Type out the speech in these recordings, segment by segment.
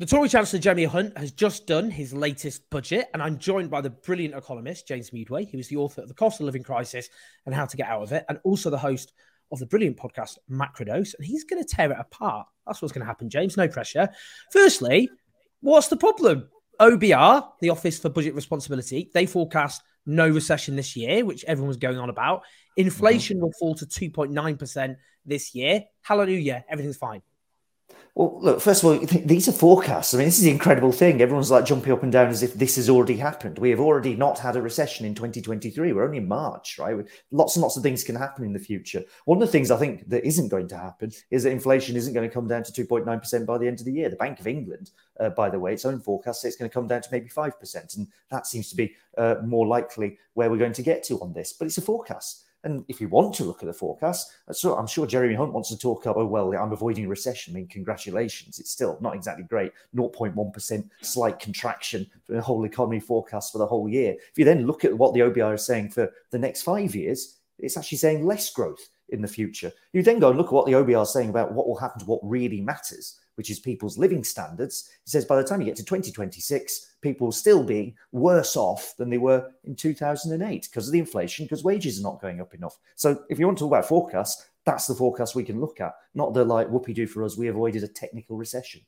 The Tory Chancellor, Jeremy Hunt, has just done his latest budget, and I'm joined by the brilliant economist, James Meadway, who is the author of The Cost of Living Crisis and How to Get Out of It, and also the host of the brilliant podcast, Macrodose, and he's going to tear it apart. That's what's going to happen, James, no pressure. Firstly, what's the problem? OBR, the Office for Budget Responsibility, they forecast no recession this year, which everyone was going on about. Inflation will fall to 2.9% this year. Hallelujah, everything's fine. Well, look, first of all, these are forecasts. I mean, this is an incredible thing. Everyone's like jumping up and down as if this has already happened. We have already not had a recession in 2023. We're only in March, right? Lots and lots of things can happen in the future. One of the things I think that isn't going to happen is that inflation isn't going to come down to 2.9% by the end of the year. The Bank of England, by the way, its own forecast says it's going to come down to maybe 5%. And that seems to be more likely where we're going to get to on this. But it's a forecast. And if you want to look at the forecast, so I'm sure Jeremy Hunt wants to talk up, oh, well, I'm avoiding recession. I mean, congratulations. It's still not exactly great. 0.1% slight contraction for the whole economy forecast for the whole year. If you then look at what the OBR is saying for the next 5 years, it's actually saying less growth in the future. You then go and look at what the OBR is saying about what will happen to what really matters, which is people's living standards. It says by the time you get to 2026, people will still be worse off than they were in 2008 because of the inflation, because wages are not going up enough. So if you want to talk about forecasts, that's the forecast we can look at, not the like whoopee-doo for us, we avoided a technical recession.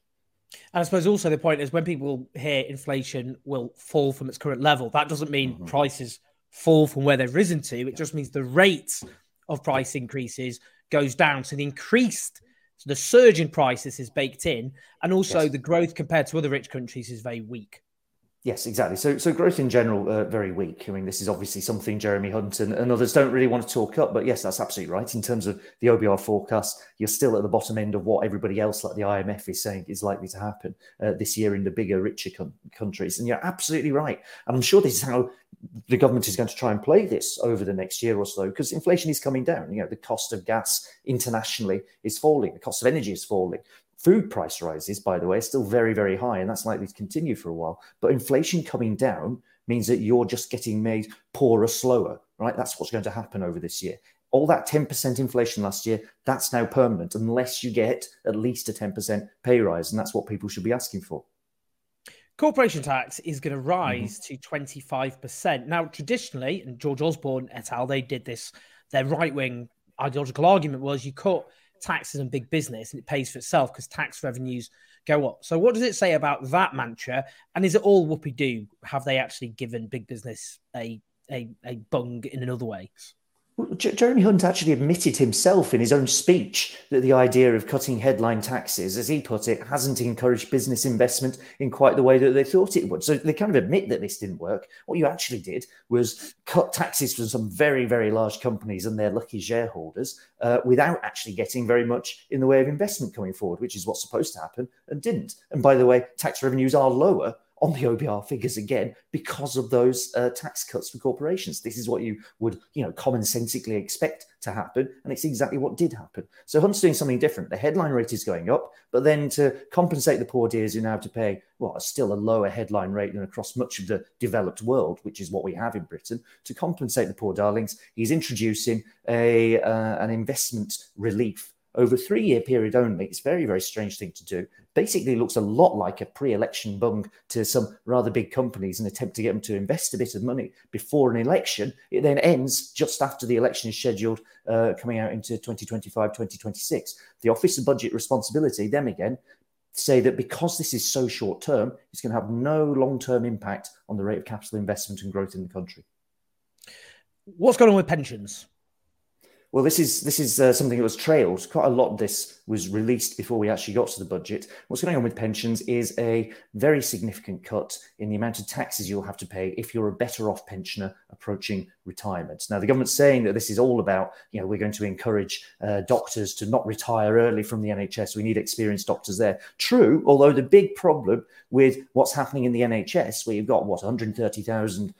And I suppose also the point is when people hear inflation will fall from its current level, that doesn't mean prices fall from where they've risen to. It just means the rate of price increases goes down. So the increased the surge in prices is baked in, and also the growth compared to other rich countries is very weak. Yes, exactly. So growth in general, very weak. I mean, this is obviously something Jeremy Hunt and others don't really want to talk up, but yes, that's absolutely right. In terms of the OBR forecast, you're still at the bottom end of what everybody else, like the IMF, is saying is likely to happen this year in the bigger, richer countries. And you're absolutely right. And I'm sure this is how the government is going to try and play this over the next year or so, because inflation is coming down. You know, the cost of gas internationally is falling. The cost of energy is falling. Food price rises, by the way, is still very, very high, and that's likely to continue for a while. But inflation coming down means that you're just getting made poorer, slower, right? That's what's going to happen over this year. All that 10% inflation last year, that's now permanent, unless you get at least a 10% pay rise, and that's what people should be asking for. Corporation tax is going to rise to 25%. Now, traditionally, and George Osborne et al., they did this, their right-wing ideological argument was you cut taxes and big business and it pays for itself because tax revenues go up. So what does it say about that mantra? And is it all whoopee-doo? Have they actually given big business a bung in another way? Jeremy Hunt actually admitted himself in his own speech that the idea of cutting headline taxes, as he put it, hasn't encouraged business investment in quite the way that they thought it would. So they kind of admit that this didn't work. What you actually did was cut taxes from some very, very large companies and their lucky shareholders without actually getting very much in the way of investment coming forward, which is what's supposed to happen and didn't. And by the way, tax revenues are lower on the OBR figures again because of those tax cuts for corporations. This is what you would, you know, commonsensically expect to happen, and it's exactly what did happen. So Hunt's doing something different. The headline rate is going up, but then to compensate the poor dears who now have to pay, well, still a lower headline rate than across much of the developed world, which is what we have in Britain, to compensate the poor darlings, he's introducing an investment relief over a 3-year period only. It's a very, very strange thing to do. Basically looks a lot like a pre-election bung to some rather big companies and attempt to get them to invest a bit of money before an election. It then ends just after the election is scheduled, coming out into 2025, 2026. The Office of Budget Responsibility, them again, say that because this is so short-term, it's going to have no long-term impact on the rate of capital investment and growth in the country. What's going on with pensions? Well, this is something that was trailed. Quite a lot of this was released before we actually got to the budget. What's going on with pensions is a very significant cut in the amount of taxes you'll have to pay if you're a better off pensioner approaching retirement. Now, the government's saying that this is all about, you know, we're going to encourage doctors to not retire early from the NHS. We need experienced doctors there. True, although the big problem with what's happening in the NHS, where you've got, 130,000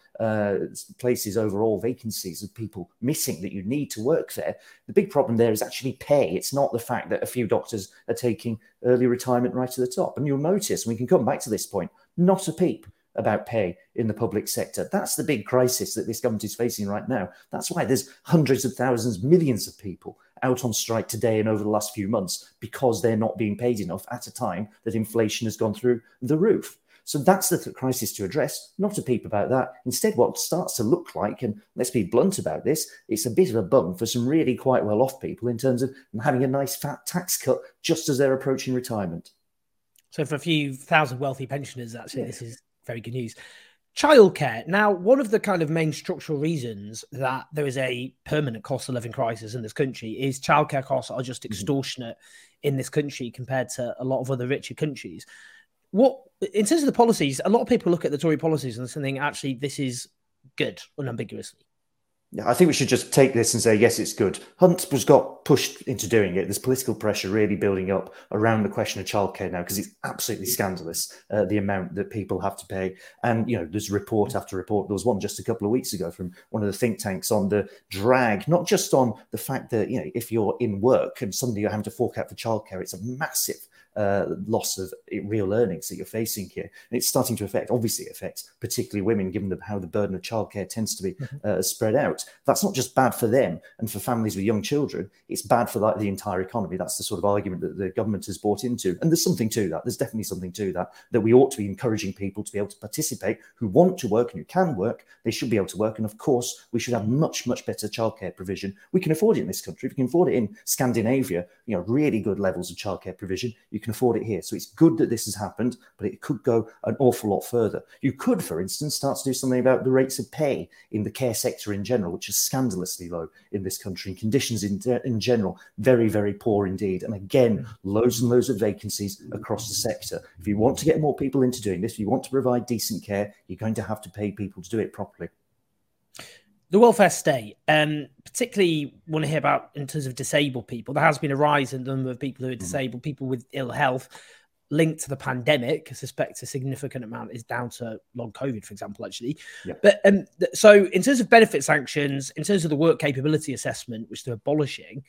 places overall, vacancies of people missing that you need to work there. The big problem there is actually pay. It's not the fact that a few doctors are taking early retirement right to the top. And you'll notice, and we can come back to this point, not a peep about pay in the public sector. That's the big crisis that this government is facing right now. That's why there's hundreds of thousands, millions of people out on strike today and over the last few months, because they're not being paid enough at a time that inflation has gone through the roof. So that's the crisis to address, not a peep about that. Instead, what starts to look like, and let's be blunt about this, it's a bit of a bum for some really quite well-off people in terms of having a nice fat tax cut just as they're approaching retirement. So for a few thousand wealthy pensioners, actually, This is very good news. Childcare. Now, one of the kind of main structural reasons that there is a permanent cost of living crisis in this country is childcare costs are just extortionate in this country compared to a lot of other richer countries. What, in terms of the policies, a lot of people look at the Tory policies and think, actually, this is good, unambiguously. Yeah, I think we should just take this and say, yes, it's good. Hunt was got pushed into doing it. There's political pressure really building up around the question of childcare now, because it's absolutely scandalous, the amount that people have to pay. And, there's report after report. There was one just a couple of weeks ago from one of the think tanks on the drag, not just on the fact that, if you're in work and suddenly you're having to fork out for childcare, it's a massive loss of real earnings that you're facing here. And it's starting to affect particularly women, given how the burden of childcare tends to be spread out. That's not just bad for them and for families with young children, it's bad for the entire economy. That's the sort of argument that the government has bought into. And there's something to that. There's definitely something to that, that we ought to be encouraging people to be able to participate who want to work and who can work. They should be able to work. And of course, we should have much, much better childcare provision. We can afford it in this country. If we can afford it in Scandinavia, really good levels of childcare provision, you can afford it here. So it's good that this has happened, but it could go an awful lot further. You could, for instance, start to do something about the rates of pay in the care sector in general, which is scandalously low in this country, and conditions in general, very, very poor indeed. And again, loads and loads of vacancies across the sector. If you want to get more people into doing this, if you want to provide decent care, you're going to have to pay people to do it properly. The welfare state, particularly want to hear about in terms of disabled people. There has been a rise in the number of people who are disabled, people with ill health linked to the pandemic. I suspect a significant amount is down to long COVID, for example, actually. Yeah. But so in terms of benefit sanctions, in terms of the work capability assessment, which they're abolishing,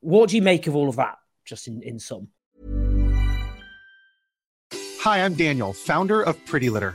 what do you make of all of that, just in sum? Hi, I'm Daniel, founder of Pretty Litter.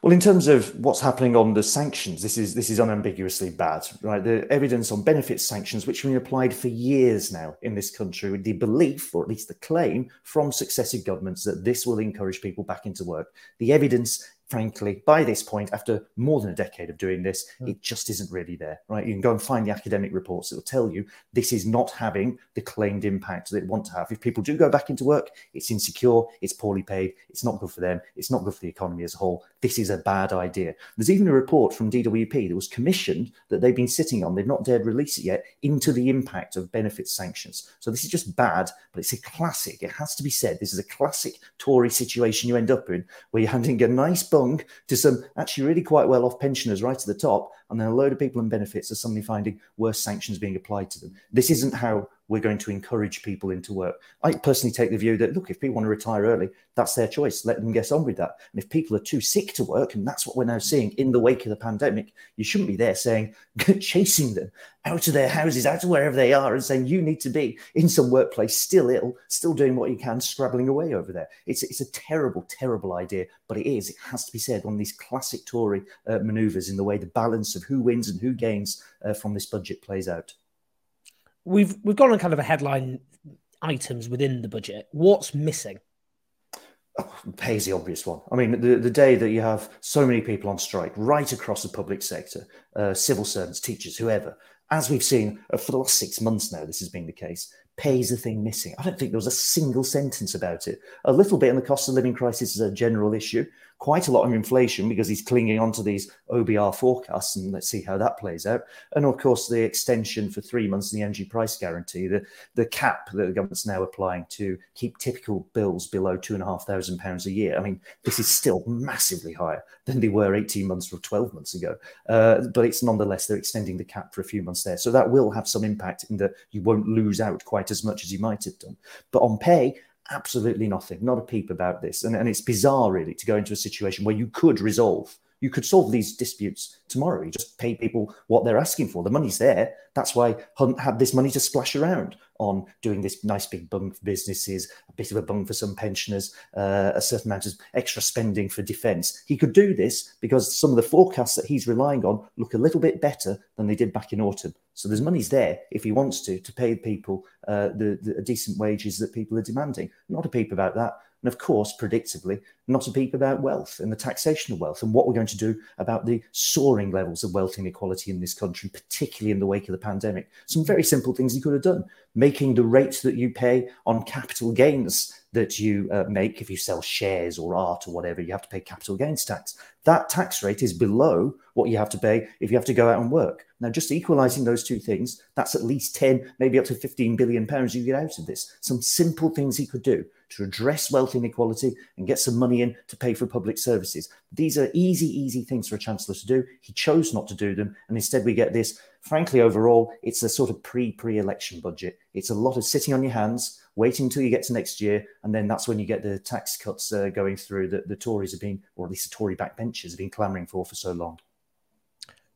Well, in terms of what's happening on the sanctions, this is unambiguously bad, right? The evidence on benefits sanctions, which have been applied for years now in this country, with the belief, or at least the claim, from successive governments that this will encourage people back into work. The evidence, frankly, by this point, after more than a decade of doing this, it just isn't really there, right? You can go and find the academic reports that will tell you this is not having the claimed impact that it wants to have. If people do go back into work, it's insecure, it's poorly paid, it's not good for them, it's not good for the economy as a whole. This is a bad idea. There's even a report from DWP that was commissioned that they've been sitting on, they've not dared release it yet, into the impact of benefit sanctions. So this is just bad, but it's a classic. It has to be said, this is a classic Tory situation you end up in, where you're handing a nice bung to some actually really quite well-off pensioners right at the top and then a load of people in benefits are suddenly finding worse sanctions being applied to them. This isn't how we're going to encourage people into work. I personally take the view that, look, if people want to retire early, that's their choice. Let them get on with that. And if people are too sick to work, and that's what we're now seeing in the wake of the pandemic, you shouldn't be there saying, chasing them out of their houses, out of wherever they are, and saying you need to be in some workplace, still ill, still doing what you can, scrabbling away over there. It's a terrible, terrible idea, but it is. It has to be said, one of these classic Tory manoeuvres in the way the balance of who wins and who gains from this budget plays out. We've gone on kind of a headline items within the budget. What's missing? Oh, pay's the obvious one. I mean, the day that you have so many people on strike right across the public sector, civil servants, teachers, whoever, as we've seen for the last 6 months now, this has been the case. Pay's the thing missing. I don't think there was a single sentence about it. A little bit on the cost of living crisis as a general issue, quite a lot on inflation because he's clinging on to these OBR forecasts, and let's see how that plays out. And of course, the extension for 3 months of the energy price guarantee, the cap that the government's now applying to keep typical bills below £2,500 a year. I mean, this is still massively higher than they were 18 months or 12 months ago. But it's nonetheless, they're extending the cap for a few months there. So that will have some impact in that you won't lose out quite as much as you might have done. But on pay, absolutely nothing, not a peep about this. And it's bizarre, really, to go into a situation where you could solve these disputes tomorrow. You just pay people what they're asking for. The money's there. That's why Hunt had this money to splash around on doing this nice big bung for businesses, a bit of a bung for some pensioners, a certain amount of extra spending for defence. He could do this because some of the forecasts that he's relying on look a little bit better than they did back in autumn. So there's money's there if he wants to pay people the decent wages that people are demanding. Not a peep about that. And of course, predictably, not a peep about wealth and the taxation of wealth and what we're going to do about the soaring levels of wealth inequality in this country, particularly in the wake of the pandemic. Some very simple things he could have done. Making the rate that you pay on capital gains that you make, if you sell shares or art or whatever, you have to pay capital gains tax. That tax rate is below what you have to pay if you have to go out and work. Now, just equalising those two things, that's at least 10, maybe up to £15 billion you get out of this. Some simple things he could do to address wealth inequality and get some money in to pay for public services. These are easy, easy things for a chancellor to do. He chose not to do them. And instead we get this, frankly, overall, it's a sort of pre-election budget. It's a lot of sitting on your hands, waiting until you get to next year. And then that's when you get the tax cuts going through that the Tories have been, or at least the Tory backbenchers have been clamouring for so long.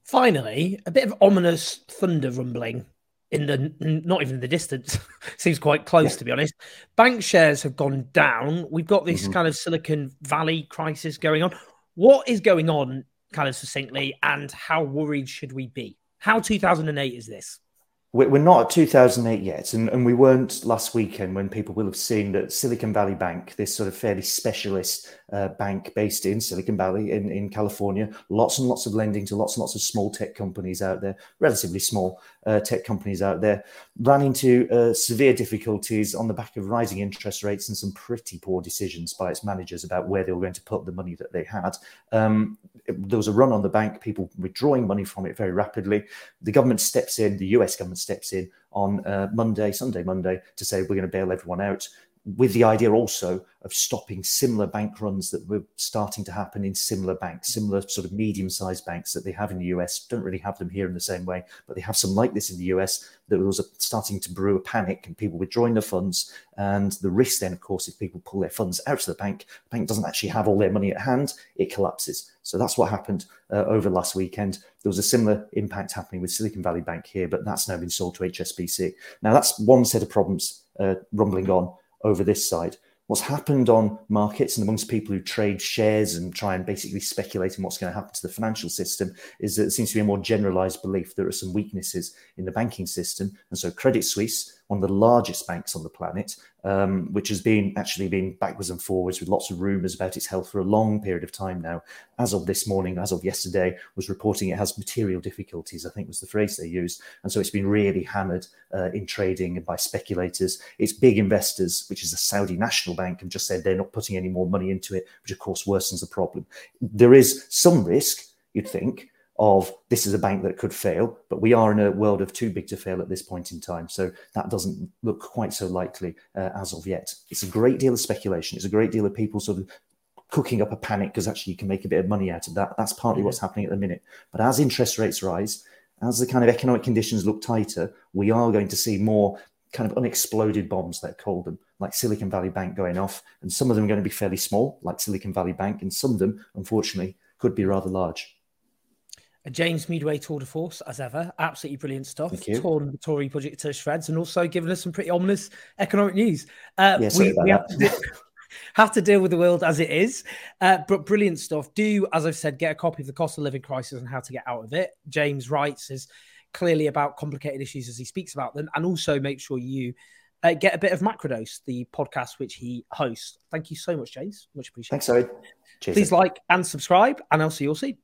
Finally, a bit of ominous thunder rumbling. In the not even the distance, seems quite close, yeah. To be honest. Bank shares have gone down. We've got this kind of Silicon Valley crisis going on. What is going on, kind of succinctly, and how worried should we be? How 2008 is this? We're not at 2008 yet, and we weren't last weekend when people will have seen that Silicon Valley Bank, this sort of fairly specialist bank based in Silicon Valley in California, lots and lots of lending to lots and lots of small tech companies out there, relatively small tech companies out there, ran into severe difficulties on the back of rising interest rates and some pretty poor decisions by its managers about where they were going to put the money that they had. There was a run on the bank, people withdrawing money from it very rapidly. The government steps in, the US government steps in on Monday, to say we're going to bail everyone out, with the idea also of stopping similar bank runs that were starting to happen in similar banks, similar sort of medium-sized banks that they have in the US. Don't really have them here in the same way, but they have some like this in the US. There was starting to brew a panic and people withdrawing their funds. And the risk then, of course, if people pull their funds out of the bank doesn't actually have all their money at hand, it collapses. So that's what happened over last weekend. There was a similar impact happening with Silicon Valley Bank here, but that's now been sold to HSBC. Now, that's one set of problems rumbling on over this side. What's happened on markets and amongst people who trade shares and try and basically speculate on what's going to happen to the financial system is that it seems to be a more generalized belief there are some weaknesses in the banking system. And so Credit Suisse, one of the largest banks on the planet, which has been backwards and forwards with lots of rumours about its health for a long period of time now, as of this morning, as of yesterday, was reporting it has material difficulties, I think was the phrase they used. And so it's been really hammered in trading and by speculators. Its big investors, which is the Saudi National Bank, have just said they're not putting any more money into it, which of course worsens the problem. There is some risk, you'd think, of this is a bank that could fail, but we are in a world of too big to fail at this point in time. So that doesn't look quite so likely as of yet. It's a great deal of speculation. It's a great deal of people sort of cooking up a panic because actually you can make a bit of money out of that. That's partly what's happening at the minute. But as interest rates rise, as the kind of economic conditions look tighter, we are going to see more kind of unexploded bombs, they're called them, like Silicon Valley Bank going off. And some of them are going to be fairly small, like Silicon Valley Bank. And some of them, unfortunately, could be rather large. James Meadway, tour de force, as ever. Absolutely brilliant stuff. Torn the Tory budget to shreds and also giving us some pretty ominous economic news. Have to deal with the world as it is, but brilliant stuff. Do, as I've said, get a copy of The Cost of Living Crisis and How to Get Out of It. James writes as clearly about complicated issues as he speaks about them, and also make sure you get a bit of Macrodose, the podcast which he hosts. Thank you so much, James. Much appreciated. Thanks, Owen. Cheers. Please like and subscribe, and I'll see you all soon.